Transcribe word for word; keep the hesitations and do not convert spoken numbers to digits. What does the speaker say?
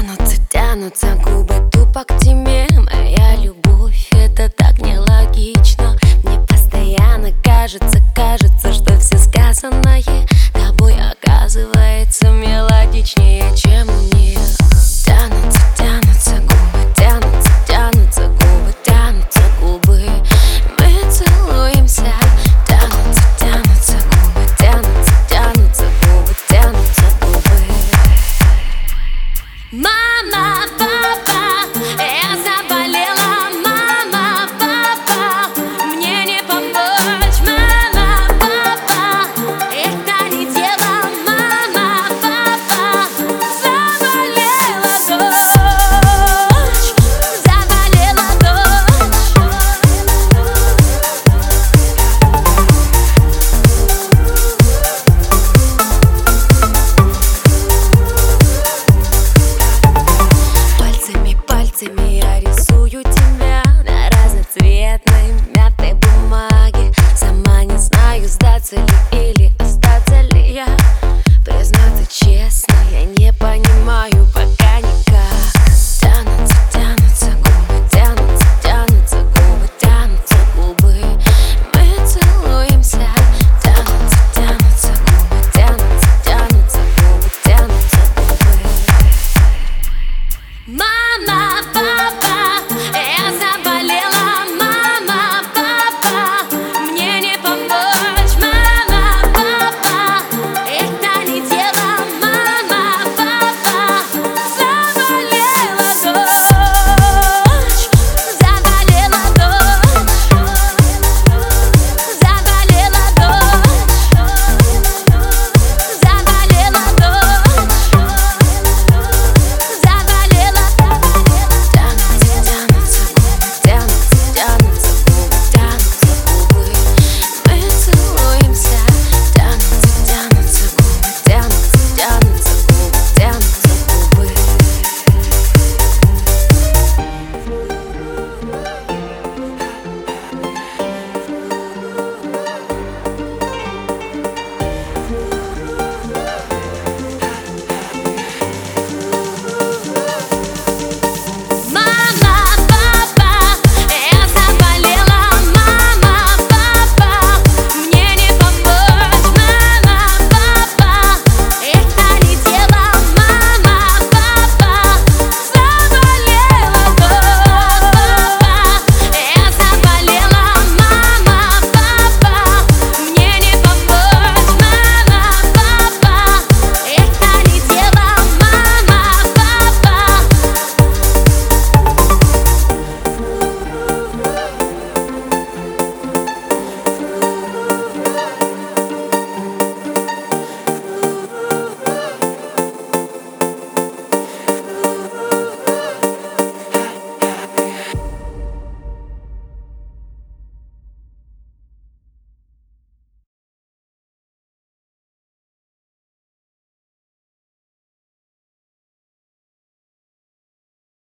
Тянутся, тянутся губы тупо к тебе.